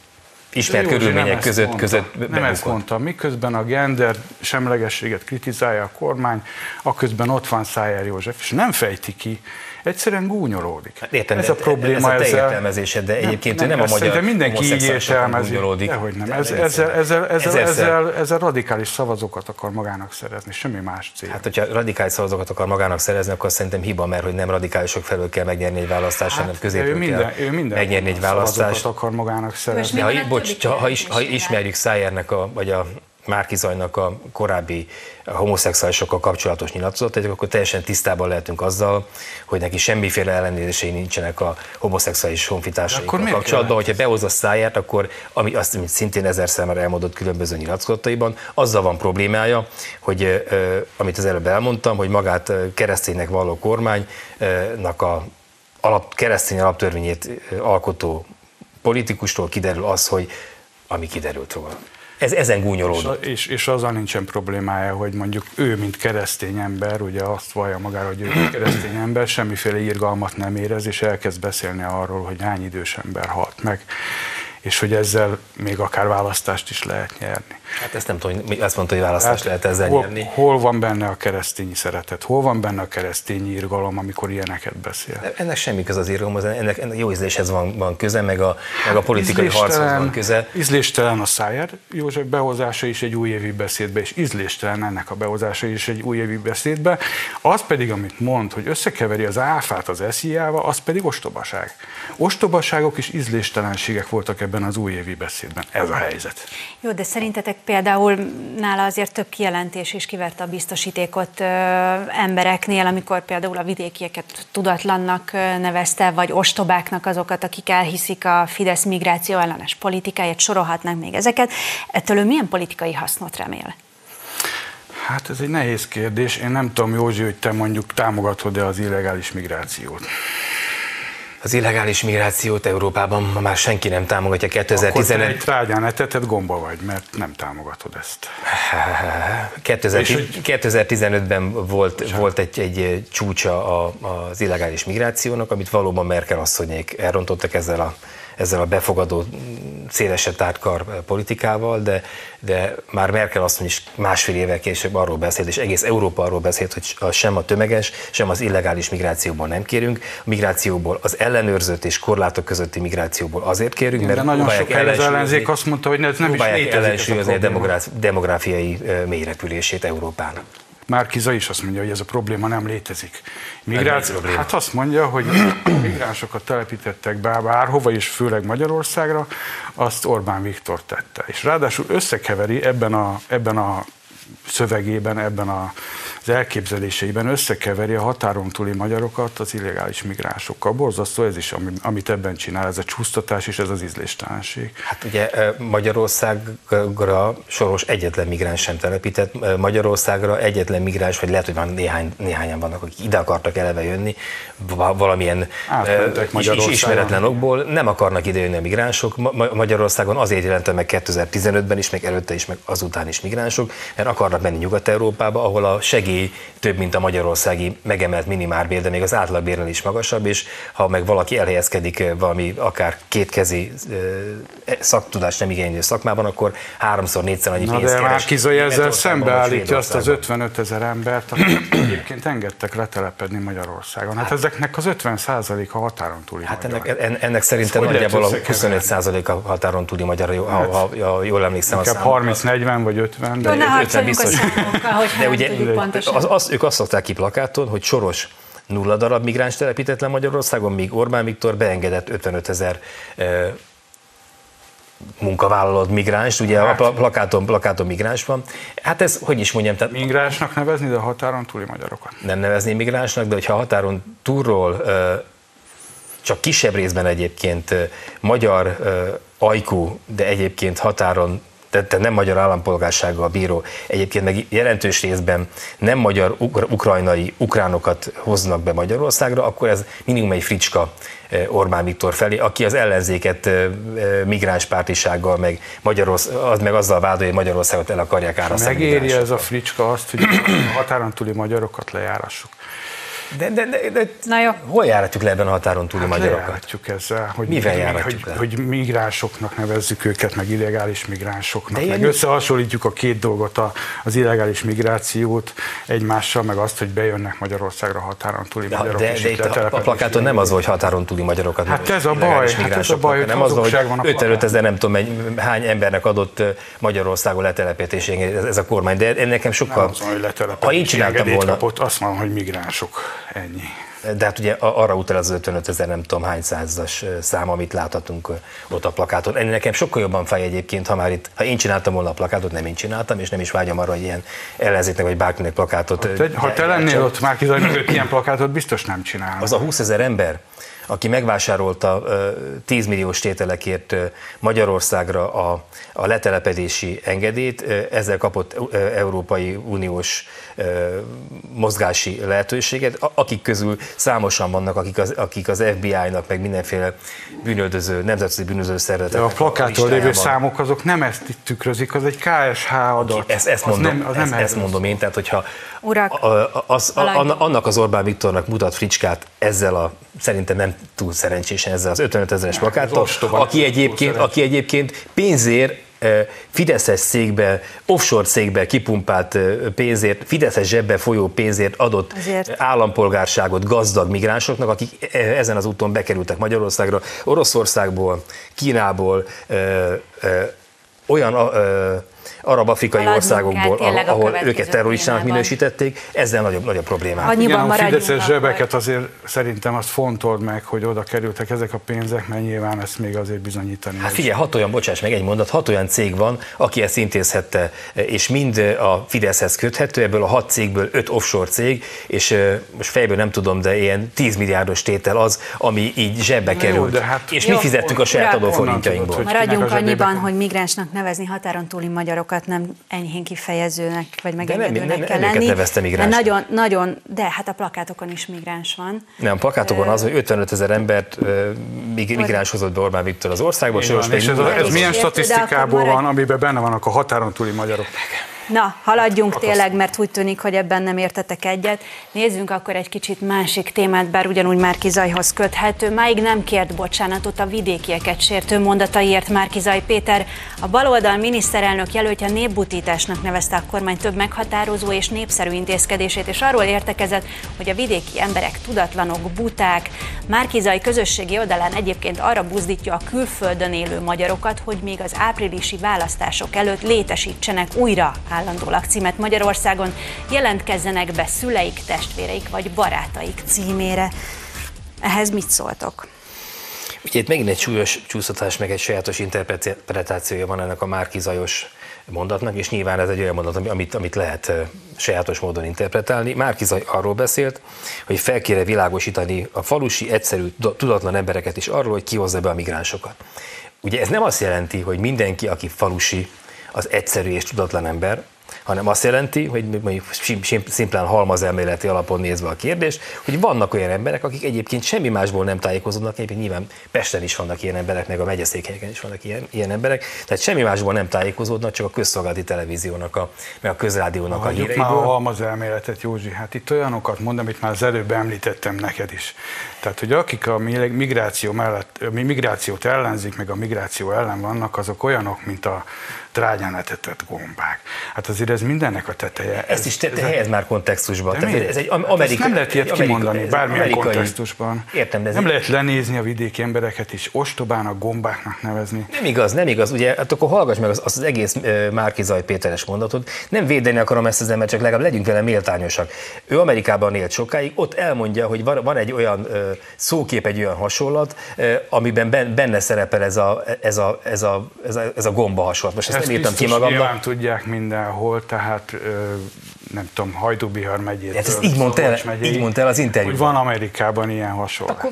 ismert körülmények között, között bebukott. Nem ezt mondtam, miközben a gender semlegességet kritizálja a kormány, aközben ott van Szájer József, és nem fejti ki, egyszerűen gúnyolódik. Hát értem, ez a probléma. Ez a te ezzel... értelmezésed, de egyébként nem, nem, nem a magyar homoszexuálisokon gúnyolódik. Dehogy nem, ez, ezzel, ezzel, ezzel, ezzel, ezzel radikális szavazókat akar magának szerezni, semmi más cél. Hát, hogyha radikális szavazókat akar magának szerezni, akkor szerintem hiba, mert hogy nem radikálisok felől kell megnyerni egy választást, hát, hanem középről ő minden, kell ő minden megnyerni egy választást. akar magának szerezni. Ha, bocs, ha, ha, is, ha ismerjük Szájernek a, vagy a Márki-Zaynak a korábbi homoszexuálisokkal kapcsolatos nyilatkozatait, akkor teljesen tisztában lehetünk azzal, hogy neki semmiféle ellenőrzései nincsenek a homoszexuális honfitársaikkal kapcsolatban. Hogyha behozza Szájert, akkor ami azt, amit szintén ezerszer már elmondott különböző nyilatkozataiban, azzal van problémája, hogy amit az előbb elmondtam, hogy magát kereszténynek való kormánynak a alap, keresztény alaptörvényét alkotó politikustól kiderül az, hogy ami kiderült róla. ez ezen gúnyolódott. És, és, és azzal nincsen problémája, hogy mondjuk ő, mint keresztény ember, ugye azt vallja magára, hogy ő mint keresztény ember, semmiféle irgalmat nem érez, és elkezd beszélni arról, hogy hány idős ember halt meg, és hogy ezzel még akár választást is lehet nyerni. Hát ezt nem tudom, azt mondta, hogy választást hát, lehet ezzel hol, nyerni. Hol van benne a keresztényi szeretet? Hol van benne a keresztényi irgalom, amikor ilyeneket beszél? De ennek semmi köze az irgalomhoz, ennek, ennek jó ízléshez van, van köze, meg a, meg a politikai harchoz van köze. Ízléstelen a Szájer József behozása is egy újévi beszédbe, és ízléstelen ennek a behozása is egy újévi beszédbe. Az pedig, amit mond, hogy összekeveri az áfát az esziával, az pedig ostobaság. Ostobaságok és ízléstelenségek voltak ebben az újévi beszédben. Ez a helyzet. Jó, de szerintetek például nála azért több kijelentés is kiverte a biztosítékot ö, embereknél, amikor például a vidékieket tudatlannak nevezte, vagy ostobáknak azokat, akik elhiszik a Fidesz migráció ellenes politikáját, sorolhatnánk még ezeket. Ettől ő milyen politikai hasznot remél? Hát ez egy nehéz kérdés. Én nem tudom, Józsi, hogy te mondjuk támogatod-e az illegális migrációt. Az illegális migrációt Európában ma már senki nem támogatja. kétezer-tizenöt... Akkor egy trágyán etetett gomba vagy, mert nem támogatod ezt. kétezer-tizenötben volt, volt egy, egy csúcsa az illegális migrációnak, amit valóban Merkel asszonyék elrontottak ezzel a, ezzel a befogadó szélesebb tártkar politikával, de, de már Merkel asszony is másfél évvel később arról beszélt, és egész Európa arról beszélt, hogy sem a tömeges, sem az illegális migrációból nem kérünk. A migrációból, az ellenőrzött és korlátok közötti migrációból azért kérünk, mert de nagyon sok az ellenzék azt mondta, hogy ez nem is létezik, a demográfiai mélyrepülését Európának. Márki-Zay is azt mondja, hogy ez a probléma nem létezik. Migráció, nem hát azt mondja, hogy migránsokat telepítettek be bárhova, és főleg Magyarországra, azt Orbán Viktor tette. És ráadásul összekeveri ebben a, ebben a szövegében, ebben a, az elképzeléseiben, összekeveri a határon túli magyarokat az illegális migránsokkal. Borzasztó ez is, amit ebben csinál, ez a csúsztatás és ez az ízléstelenség. Hát ugye Magyarországra soros egyetlen migráns sem telepített, Magyarországra egyetlen migráns, vagy lehet, hogy van néhány, néhányan vannak, akik ide akartak eleve jönni, valamilyen is, ismeretlen okból nem akarnak ide jönni a migránsok. Magyarországon azért jelentem meg kétezer-tizenötben is, meg előtte is, meg azután is migránsok, mert akarnak menni Nyugat-Európába, ahol a segély több, mint a magyarországi megemelt minimárbér, de még az átlagbérnél is magasabb, és ha meg valaki elhelyezkedik valami akár kétkezi szaktudást nem igénylő szakmában, akkor háromszor, négyszer annyi pénzt keres. Na de Márki-Zay ezzel szembeállítja azt az ötvenötezer embert, akik egyébként engedtek letelepedni Magyarországon. Hát, hát ezeknek az ötven százaléka határon túli hát magyar. Hát ennek, ennek szerintem nagyjából a huszonöt százaléka határon túli magyar, ha, ha, ha, ha jól emlékszem. Inkább harminc negyven vagy ötven, de... de biztos. De ugye az, az, ők azt szokták ki plakáton, hogy Soros nulla darab migráns telepített le Magyarországon, míg Orbán Viktor beengedett ötvenötezer e, munkavállalót migránst, ugye hát. a plakáton, plakáton migráns van. Hát ez, hogy is mondjam, tehát... Migránsnak nevezni, de a határon túli magyarokat. Nem nevezni migránsnak, de hogyha határon túlról e, csak kisebb részben egyébként e, magyar e, ajkú, de egyébként határon tehát nem magyar állampolgársággal bíró, egyébként meg jelentős részben nem magyar ukrajnai ukránokat hoznak be Magyarországra, akkor ez minimum egy fricska Orbán Viktor felé, aki az ellenzéket migránspártisággal, meg, az, meg azzal vádolja, hogy Magyarországot el akarják árasztani. Megéri ez a fricska azt, hogy a határon túli magyarokat lejárassuk. De, de, de, de na jó. Hol járatjuk le ebben a határon túli hát magyarokat? Lejáratjuk ezzel, hogy, mivel járatjuk hogy, hogy migránsoknak nevezzük őket, meg illegális migránsoknak, de meg összehasonlítjuk a két dolgot, az illegális migrációt egymással, meg azt, hogy bejönnek Magyarországra határon túli de, magyarok. De, de itt a, a plakáton nem az, hogy határon túli magyarokat. Hát ez a baj, hát ez a baj, nem az, hogy öt-öt ezer nem tudom, hány embernek adott Magyarországon letelepítés, ez a kormány, de ennek nekem sokkal... Ha így csináltam volna... Azt mondom, hogy migránsok. Ennyi. De hát ugye arra utal az ötvenötezer nem tudom hány százas szám, amit láthatunk ott a plakáton. Ennek nekem sokkal jobban fáj egyébként, ha már itt, ha én csináltam volna a plakátot, nem én csináltam, és nem is vágyom arra, hogy ilyen ellenzéknek vagy bárkinek plakátot. Ha te, ha te lennél ott már kizárólag ilyen plakátot, biztos nem csinálnál. Az a húszezer ember, aki megvásárolta tíz milliós tételekért Magyarországra a, a letelepedési engedélyt, ezzel kapott Európai Uniós mozgási lehetőséget, akik közül számosan vannak, akik az, akik az ef bé i-nak, meg mindenféle bűnöldöző, nemzetközi bűnöldöző szervezetek. De a plakáton lévő számok azok nem ezt tükrözik, az egy ká es há adat. Ezt, ezt, mondom, nem, ezt, ezt mondom én, tehát hogyha Urak, az, annak az Orbán Viktornak mutat fricskát ezzel a, szerintem nem túl szerencsésen ezzel az ötvenöt ezeres plakáttal, aki egyébként, aki egyébként pénzért, fideszes székbe, offshore székbe kipumpált pénzért, fideszes zsebbe folyó pénzért adott Azért. állampolgárságot gazdag migránsoknak, akik ezen az úton bekerültek Magyarországra, Oroszországból, Kínából, ö, ö, olyan ö, arab-afrikai országokból, ahol őket terroristának minősítették, ezzel nagyobb, nagyobb problémák. Igen, a fideszes zsebeket azért szerintem azt fontold meg, hogy oda kerültek ezek a pénzek, mert nyilván ezt még azért bizonyítani. Hát figyelj, hat olyan, bocsáss meg egy mondat, hat olyan cég van, aki ezt intézhette, és mind a Fideszhez köthető, ebből a hat cégből öt offshore cég, és most fejből nem tudom, de ilyen tíz milliárdos tétel az, ami így zsebbe került. Jó, hát és jó, mi fizettük a saját adóforintjainkból. Maradjunk annyiban, hogy migránsnak nevezni határon túli magyarok nem enyhén kifejezőnek, vagy megengedőnek kell lenni. Nevezte migráns. Nagyon, nagyon, de hát a plakátokon is migráns van. Nem, a plakátokon az, hogy ötvenöt ezer embert mig, migráns hozott be Orbán Viktor az országba. Soros van, és ez, a, ez milyen statisztikából van, amiben benne vannak a határon túli magyarok? Na, haladjunk Akaszt. tényleg, mert úgy tűnik, hogy ebben nem értetek egyet. Nézzünk akkor egy kicsit másik témát, bár ugyanúgy Márki-Zayhoz köthető. Máig nem kért bocsánatot a vidékieket sértő mondataiért Márki-Zay Péter. A baloldal miniszterelnök jelöltje népbutításnak nevezte a kormány több meghatározó és népszerű intézkedését, és arról értekezett, hogy a vidéki emberek tudatlanok, buták. Márki-Zay közösségi oldalán egyébként arra buzdítja a külföldön élő magyarokat, hogy még az áprilisi választások előtt létesítsenek újra állandó lakcímet Magyarországon, jelentkezzenek be szüleik, testvéreik vagy barátaik címére. Ehhez mit szóltok? Ugye itt megint egy súlyos csúsztatás, meg egy sajátos interpretációja van ennek a Márki-Zayos mondatnak, és nyilván ez egy olyan mondat, amit, amit lehet sajátos módon interpretálni. Márki-Zay arról beszélt, hogy fel kéne világosítani a falusi, egyszerű, tudatlan embereket is arról, hogy kihozza be a migránsokat. Ugye ez nem azt jelenti, hogy mindenki, aki falusi, az egyszerű és tudatlan ember, hanem azt jelenti, hogy mondjuk szimplán halmazelméleti alapon nézve a kérdés, hogy vannak olyan emberek, akik egyébként semmi másból nem tájékozódnak, egyébként nyilván Pesten is vannak ilyen emberek, meg a megyeszékhelyeken is vannak ilyen, ilyen emberek, tehát semmi másból nem tájékozódnak, csak a közszolgálati televíziónak, a, meg a közrádiónak a híreiből. Már a halmazelméletet, Józsi, hát itt olyanokat mondom, amit már az előbb említettem neked is. Tehát, hogy akik a migráció mellett, a migrációt ellenzik, meg a migráció ellen vannak, azok olyanok, mint a trágyán etetett gombák. Hát azért ez mindennek a teteje. Ezt ez, is te, te helyez már kontextusban. Te ez egy amerikai, nem lehet ilyet kimondani, bármilyen kontextusban. Értem, de nem lehet lenézni a vidéki embereket is, ostobának, gombáknak nevezni. Nem igaz, nem igaz. Ugye, hát akkor hallgass meg azt az, az egész Márki-Zay Péteres mondatot. Nem védeni akarom ezt az embert, csak legalább legyünk vele méltányosak. Ő Amerikában élt sokáig, ott elmondja, hogy van, van egy olyan szókép, egy olyan hasonlat, amiben benne szerepel ez a, ez a, ez a, ez a, ez a gomba hasonlat. Most ezt nem írtam ki magamnak. Nyilván tudják mindenhol, tehát nem tudom, Hajdú-Bihar megyétől. Hát ezt így mondta el, mond el az interjúban. Hogy van Amerikában ilyen hasonló. Akkor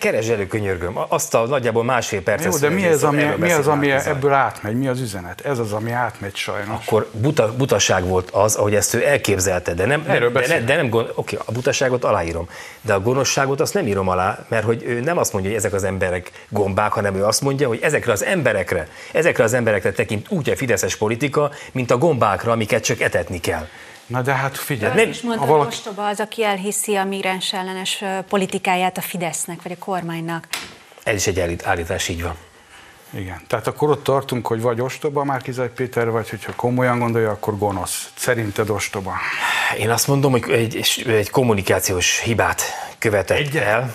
keresd elő, könyörgöm, azt a nagyjából másfél percet. Jó, de mi az, ami, mi az, ami ebből átmegy? Mi az üzenet? Ez az, ami átmegy sajnos. Akkor buta, butaság volt az, ahogy ezt ő elképzelte, de nem, de, de, de nem gond, oké, a butaságot aláírom, de a gonoszságot azt nem írom alá, mert hogy ő nem azt mondja, hogy ezek az emberek gombák, hanem ő azt mondja, hogy ezekre az emberekre, ezekre az emberekre tekint úgy a fideszes politika, mint a gombákra, amiket csak etetni kell. Na de hát figyelj. Nem is mondtam, valaki... ostoba az, aki elhiszi a migráns ellenes politikáját a Fidesznek, vagy a kormánynak. Ez is egy állítás, így van. Igen, tehát akkor ott tartunk, hogy vagy ostoba Márki-Zay Péter, vagy hogyha komolyan gondolja, akkor gonosz. Szerinted ostoba? Én azt mondom, hogy egy, egy kommunikációs hibát követett Egyet? el.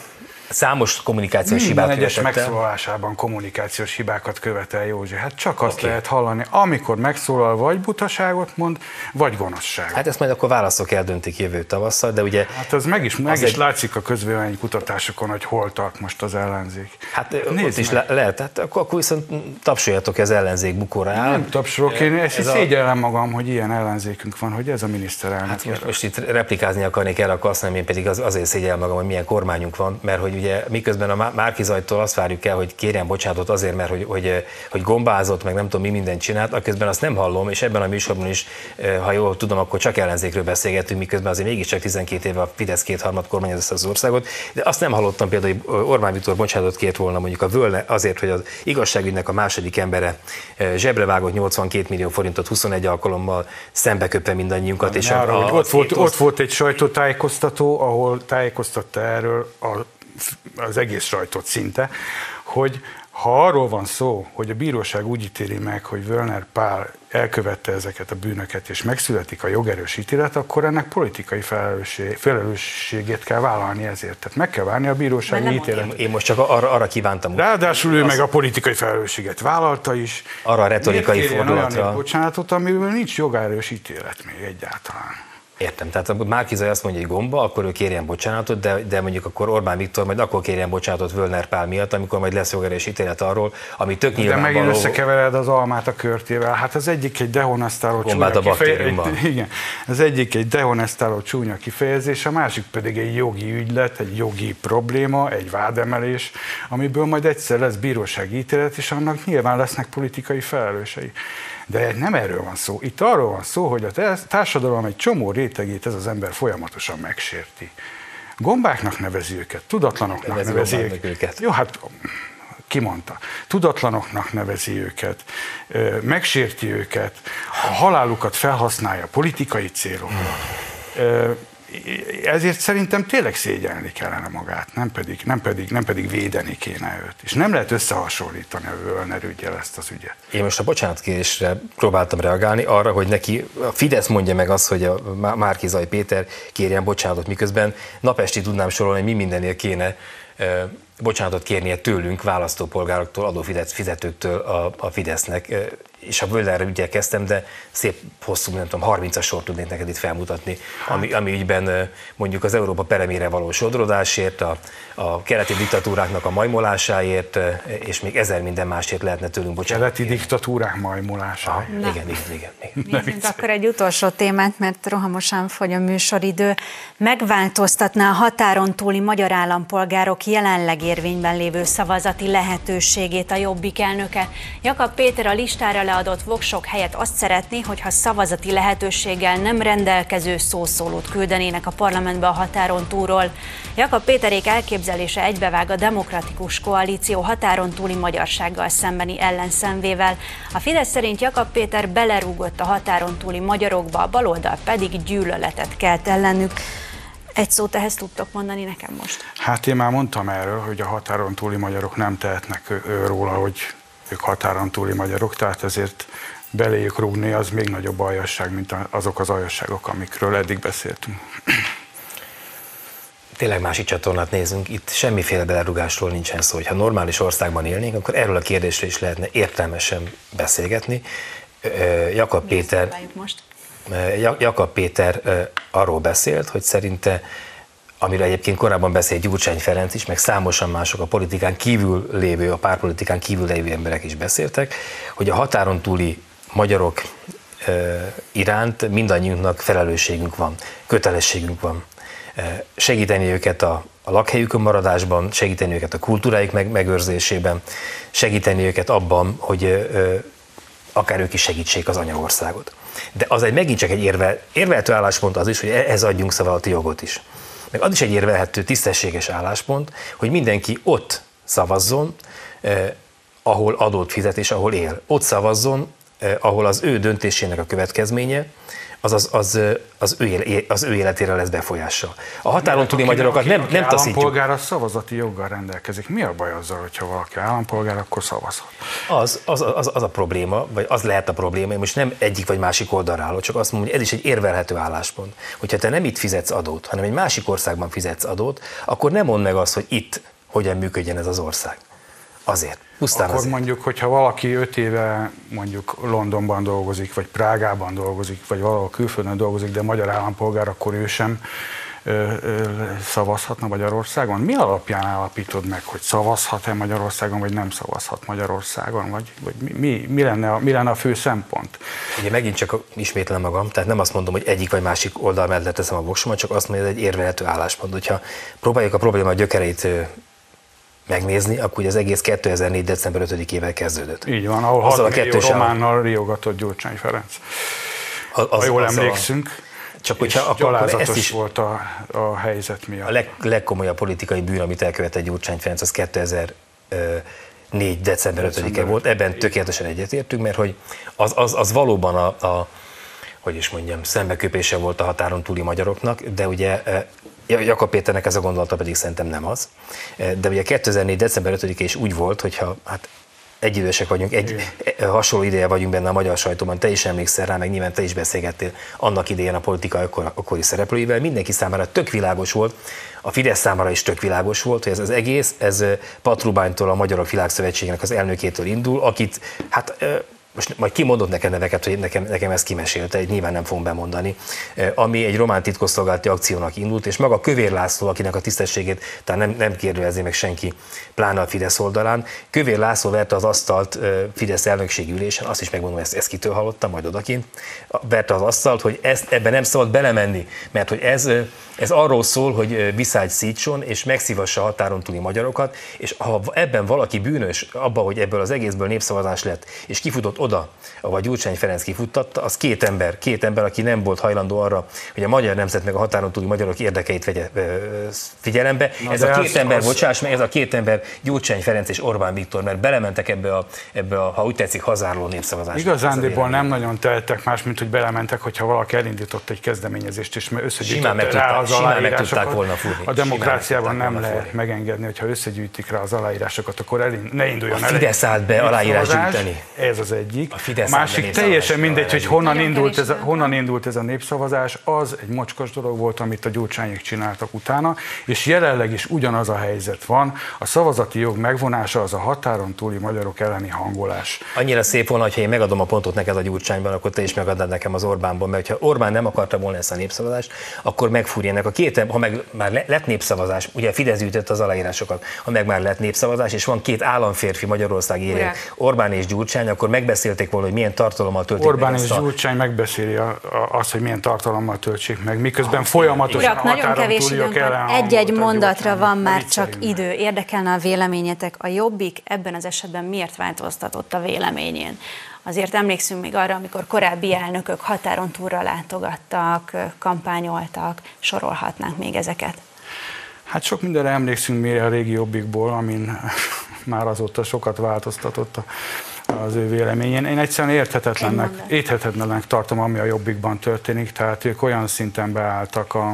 Számos kommunikációs Minden hibát követett egyes megszólalásában kommunikációs hibákat követel, Józsi. Hát csak azt okay. lehet hallani, amikor megszólal, vagy butaságot mond, vagy gonoszságot. Hát ezt majd akkor válaszok eldöntik jövő tavasszal, de ugye... Hát ez meg is, meg is egy... látszik a közvélemény kutatásokon, hogy hol tart most az ellenzék. Hát nézd is le, lehet, hát akkor viszont tapsoljatok az ellenzék bukóra áll. Nem tapsolok, én ezt ez szégyellem a... magam, hogy ilyen ellenzékünk van, hogy ez a miniszterelnök. Hát most, most itt replikázni akarnék erre, akkor azt nem, én pedig az, azért szégyellem magam, hogy milyen kormányunk van, mert hogy ugye miközben a Márki-Zaytól azt várjuk el, hogy kérjen bocsánatot azért, mert hogy, hogy, hogy gombázott, meg nem tudom mi mindent csinált, aközben azt nem hallom, és ebben a műsorban is, ha jól tudom, akkor csak ellenzékről beszélgetünk, miközben azért mégiscsak tizenkét éve a Fidesz kétharmad kormányozza ezt az országot, de azt nem hallottam például, hogy Orbán Viktor bocsánatot kért volna mondjuk a Völner azért, hogy az igazságügynek a második embere zsebre vágott nyolcvankét millió forintot huszonegy alkalommal szembeköpve mindannyiunkat. Nem, és nem arra, a, a, ott, volt, oszt... ott volt egy sajtótájékoztató, ahol tájékoztatta erről a, az egész sajtót szinte, hogy ha arról van szó, hogy a bíróság úgy ítéli meg, hogy Völner Pál elkövette ezeket a bűnöket, és megszületik a jogerős ítélet, akkor ennek politikai felelősség, felelősségét kell vállalni ezért. Tehát meg kell várni a bírósági ítéletet. Én most csak arra, arra kívántam. Ráadásul ő azt... meg a politikai felelősséget vállalta is. Arra a retorikai fordulatra. Olyan bocsánatot, amiről nincs jogerős ítélet még egyáltalán. Értem, tehát a Márki-Zay azt mondja, hogy gomba, akkor ő kérjen bocsánatot, de, de mondjuk akkor Orbán Viktor majd akkor kérjen bocsánatot Völner Pál miatt, amikor majd lesz jogerős ítélet arról, ami tök nyilvánvaló. De megint összekevered az almát a körtével. Hát az egyik egy dehonesztáló csúnya kifejezés. Igen, az egyik egy dehonesztáló csúnya kifejezés, a másik pedig egy jogi ügylet, egy jogi probléma, egy vádemelés, amiből majd egyszer lesz bírósági ítélet, és annak nyilván lesznek politikai felelősei. De nem erről van szó. Itt arról van szó, hogy a társadalom egy csomó rétegét ez az ember folyamatosan megsérti. Gombáknak nevezi őket, tudatlanoknak nevezi, nevezi őket. őket. Jó, hát kimondta. Tudatlanoknak nevezi őket, megsérti őket, a halálukat felhasználja politikai célokra. Ezért szerintem tényleg szégyelni kellene magát, nem pedig, nem pedig, nem pedig védeni kéne őt. És nem lehet összehasonlítani a Völner üggyel ezt az ügyet. Én most a bocsánatkérésre próbáltam reagálni arra, hogy neki a Fidesz mondja meg azt, hogy a Márki-Zay Péter kérjen bocsánatot, miközben napesti tudnám sorolni, hogy mi mindennél kéne bocsánatot kérnie tőlünk, választópolgároktól, adófizetőktől a, a Fidesznek. És a Völnerre ügyel kezdtem, de szép hosszú, nem tudom, harmincas sort tudnék neked itt felmutatni, ami, ami ügyben mondjuk az Európa peremére való sodrodásért, a, a keleti diktatúráknak a majmolásáért, és még ezer minden másért lehetne tőlünk bocsánat. Keleti diktatúrák majmolásáért. Ah, igen, igen, igen. igen. Nézzünk akkor egy utolsó témát, mert rohamosan fogy a műsoridő. Megváltoztatná a határon túli magyar állampolgárok jelenleg érvényben lévő szavazati lehetőségét a Jobbik elnöke. Jakab Péter a listára adott voksok helyett azt szeretné, hogyha szavazati lehetőséggel nem rendelkező szószólót küldenének a parlamentbe a határon túlról. Jakab Péterék elképzelése egybevág a Demokratikus Koalíció határon túli magyarsággal szembeni ellenszenvével. A Fidesz szerint Jakab Péter belerúgott a határon túli magyarokba, a baloldal pedig gyűlöletet kelt ellenük. Egy szót ehhez tudtok mondani nekem most? Hát én már mondtam erről, hogy a határon túli magyarok nem tehetnek róla, hogy... ők határon túli magyarok, tehát ezért beléjük rúgni az még nagyobb aljasság, mint azok az aljasságok, amikről eddig beszéltünk. Tényleg másik csatornát nézünk, itt semmiféle belerugásról nincsen szó. Ha normális országban élnénk, akkor erről a kérdésről is lehetne értelmesen beszélgetni. Jakab Péter, Jakab Péter arról beszélt, hogy szerinte amiről egyébként korábban beszélt Gyurcsány Ferenc is, meg számosan mások a politikán kívül lévő, a pártpolitikán kívül lévő emberek is beszéltek, hogy a határon túli magyarok iránt mindannyiunknak felelősségünk van, kötelességünk van. Segíteni őket a, a lakhelyükön maradásban, segíteni őket a kultúrájuk meg, megőrzésében, segíteni őket abban, hogy ö, akár ők is segítsék az anyaországot. De az egy megint csak egy érvel, érvelhető álláspont az is, hogy ehhez adjunk szavazati jogot is. Meg az is egy érvelhető tisztességes álláspont, hogy mindenki ott szavazzon, eh, ahol adót fizet és ahol él. Ott szavazzon, eh, ahol az ő döntésének a következménye, azaz az, az, az, ő, az ő életére lesz befolyással. A határon túli magyarokat nem, nem taszítjuk. Állampolgár a szavazati joggal rendelkezik. Mi a baj azzal, hogyha valaki állampolgár, akkor szavazhat? Az, az, az, az a probléma, vagy az lehet a probléma, én most nem egyik vagy másik oldalra állok, csak azt mondom, hogy ez is egy érvelhető álláspont. Hogyha te nem itt fizetsz adót, hanem egy másik országban fizetsz adót, akkor nem mondd meg azt, hogy itt hogyan működjen ez az ország. Azért. Pusztán akkor azért. Mondjuk, hogyha valaki öt éve mondjuk Londonban dolgozik, vagy Prágában dolgozik, vagy valahol külföldön dolgozik, de magyar állampolgár, akkor ő sem ö, ö, szavazhatna Magyarországon. Mi alapján állapítod meg, hogy szavazhat-e Magyarországon, vagy nem szavazhat Magyarországon? Vagy, vagy mi, mi, mi, lenne a, mi lenne a fő szempont? Ugye megint csak ismétlem magam, tehát nem azt mondom, hogy egyik vagy másik oldal mellett teszem a voksomat, csak azt mondom, hogy ez egy érvelhető álláspont. Hogyha próbáljuk a probléma gyökereit megnézni, akkor az egész kétezer-négy december ötödikével kezdődött. Így van, ahol hat millió románnal riogatott Gyurcsány Ferenc. Az, az, ha jól az emlékszünk, a... Csak hogyha és akkor gyalázatos is volt a, a helyzet miatt. A leg, legkomolyabb politikai bűn, amit elkövetett Gyurcsány Ferenc, az kétezer-négy december ötödike volt. Ebben tökéletesen egyetértünk, mert hogy az, az, az valóban a, a, hogy is mondjam, szembeköpése volt a határon túli magyaroknak, de ugye Jakab Péternek ez a gondolata pedig szerintem nem az. De ugye kétezer-négy december ötödike is úgy volt, hogyha hát egyidősek vagyunk, egy hasonló ideje vagyunk benne a magyar sajtóban, te is emlékszel rá, meg nyilván te is beszélgettél annak idején a politika akkor, akkori szereplőivel, mindenki számára tök világos volt, a Fidesz számára is tök világos volt, hogy ez az egész, ez Patrubánytól, a Magyarok Világszövetségének az elnökétől indul, akit, hát most majd kimondott nekem neveket, hogy nekem, nekem ezt kimesélte, nyilván nem fogom bemondani, ami egy román titkosszolgálati akciónak indult, és maga Kövér László, akinek a tisztességét tehát nem, nem kérdőjelezi meg senki, pláne a Fidesz oldalán. Kövér László verte az asztalt Fidesz elnökségi ülésen, azt is megmondom, ezt, ezt kitől hallottam, majd odakint, verte az asztalt, hogy ezt, ebben nem szabad belemenni, mert hogy ez, ez arról szól, hogy viszágy szítson, és megszívassa a határon túli magyarokat, és ha ebben valaki bűnös, abban, hogy ebből az egészből népszavazás lett, és kifutott oda, ahol Gyurcsány Ferenc kifuttatta, az két ember, két ember, aki nem volt hajlandó arra, hogy a Magyar Nemzet meg a határon túli magyarok érdekeit vegye figyelembe. Ez a, két az, ember, az... bocsáss, ez a két ember Gyurcsány Ferenc és Orbán Viktor, mert belementek ebbe a, ebbe a ha úgy tetszik, hazárló népszavazásba. Igazándiból nem nagyon tehettek más, mint hogy belementek, hogyha valaki elindított egy kezdeményezést, és összegyűjtötte rá az aláírásokat. A demokráciában nem lehet megengedni, hogyha összegyűjtik rá az aláírásokat, akkor elind, ne induljon el. A Fidesz állt be aláírás gyűjteni. Ez az egyik. A, a másik teljesen mindegy, hogy honnan indult, ez a, honnan indult ez a népszavazás, az egy mocskos dolog volt, amit a Gyurcsányék csináltak utána, és jelenleg is ugyanaz a helyzet van, a szavazati jog megvonása az a határon túli magyarok elleni hangolás. Annyira szép volna, hogyha én megadom a pontot neked a Gyurcsányban, akkor te is megadnád nekem az Orbánban, mert ha Orbán nem akarta volna ezt a népszavazást, akkor megfúrjanak a két, ha meg már lett népszavazás, ugye a Fidesz gyűjtött az aláírásokat, ha meg már lett népszavazás, és van két államférfi Magyarország élén, Orbán és Gyurcsány, akkor megbesz beszélték volna, hogy milyen tartalommal töltik Orbán meg. Orbán és a... Gyurcsány megbeszéli azt, hogy milyen tartalommal töltsék meg, miközben ah, folyamatosan urak, nagyon kevés időnk van. Egy-egy mondatra van már csak idő. Érdekelne a véleményetek. A Jobbik ebben az esetben miért változtatott a véleményén? Azért emlékszünk még arra, amikor korábbi elnökök határon túlra látogattak, kampányoltak, sorolhatnánk még ezeket. Hát sok mindenre emlékszünk még a régi Jobbikból, amin már azóta sokat változtatott a az ő véleményén. Én egyszerűen érthetetlennek, érthetetlennek tartom, ami a Jobbikban történik, tehát ők olyan szinten beálltak a,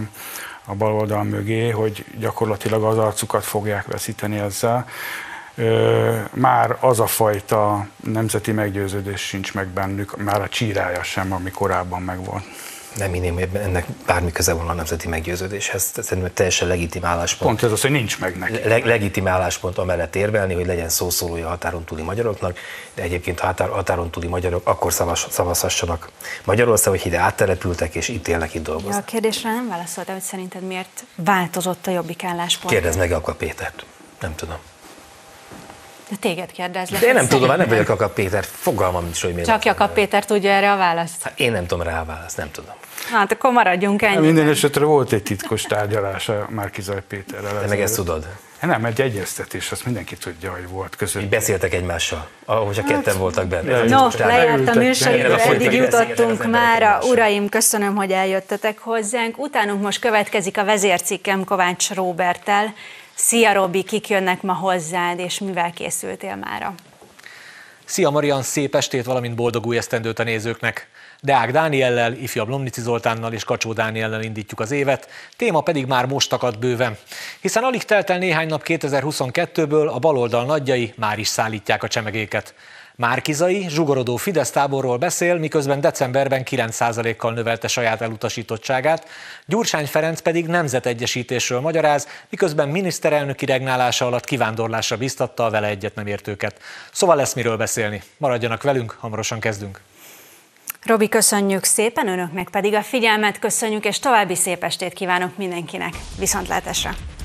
a baloldal mögé, hogy gyakorlatilag az arcukat fogják veszíteni ezzel. Ö, már az a fajta nemzeti meggyőződés sincs meg bennük, már a csírája sem, ami korábban megvolt. Nem hinném, hogy ennek bármi köze van a nemzeti meggyőződéshez. Szerintem teljesen legitim álláspont. Pont ez az, hogy nincs meg neki. Le legitim álláspont amellett érvelni, hogy legyen szószólója a határon túli magyaroknak, de egyébként a határon túli magyarok akkor szavaz szavazhassanak Magyarországon, hogy ide áttelepültek és itt élnek, itt dolgoznak. Ja, a kérdésre nem válaszoltál, hogy szerinted miért változott a Jobbik álláspont? Kérdezd meg Jakab Pétert. Nem tudom. De téged kérdezlek. De én nem tudom, már nem vagyok Jakab Péter, fogalmam nincs, hogy miért. Csak Jakab Péter tudja erre a választ. Hát én nem tudom rá a választ, nem tudom. Hát akkor maradjunk ennyi. Minden esetre volt egy titkos tárgyalása Márki-Zay Péterrel. Te meg ezt tudod? Nem, egy egyeztetés, azt mindenki tudja, hogy volt között. Így beszéltek egymással, ahogy a ketten voltak benne. No, lejárt a műsoridő, eddig jutottunk mára. Uraim, köszönöm, hogy eljöttetek hozzánk. Utánunk most következik a vezércikkem Kovács Róberttel. Szia Robi, kik jönnek ma hozzád, és mivel készültél mára? Szia Marian, szép estét, valamint boldog új esztendőt a nézőknek! Deák Dániellel, ifjabb Lomnici Zoltánnal és Kacso Dániellel indítjuk az évet, téma pedig már most akad bőven. Hiszen alig telt el néhány nap kétezer-huszonkettőből, a baloldal nagyjai már is szállítják a csemegéket. Márki-Zay zsugorodó Fidesz táborról beszél, miközben decemberben kilenc százalékkal növelte saját elutasítottságát, Gyurcsány Ferenc pedig nemzetegyesítésről magyaráz, miközben miniszterelnöki regnálása alatt kivándorlásra biztatta a vele egyet nem értőket. Szóval lesz miről beszélni. Maradjanak velünk, hamarosan kezdünk. Robi, köszönjük szépen, önöknek pedig a figyelmet köszönjük, és további szép estét kívánok mindenkinek. Viszontlátásra!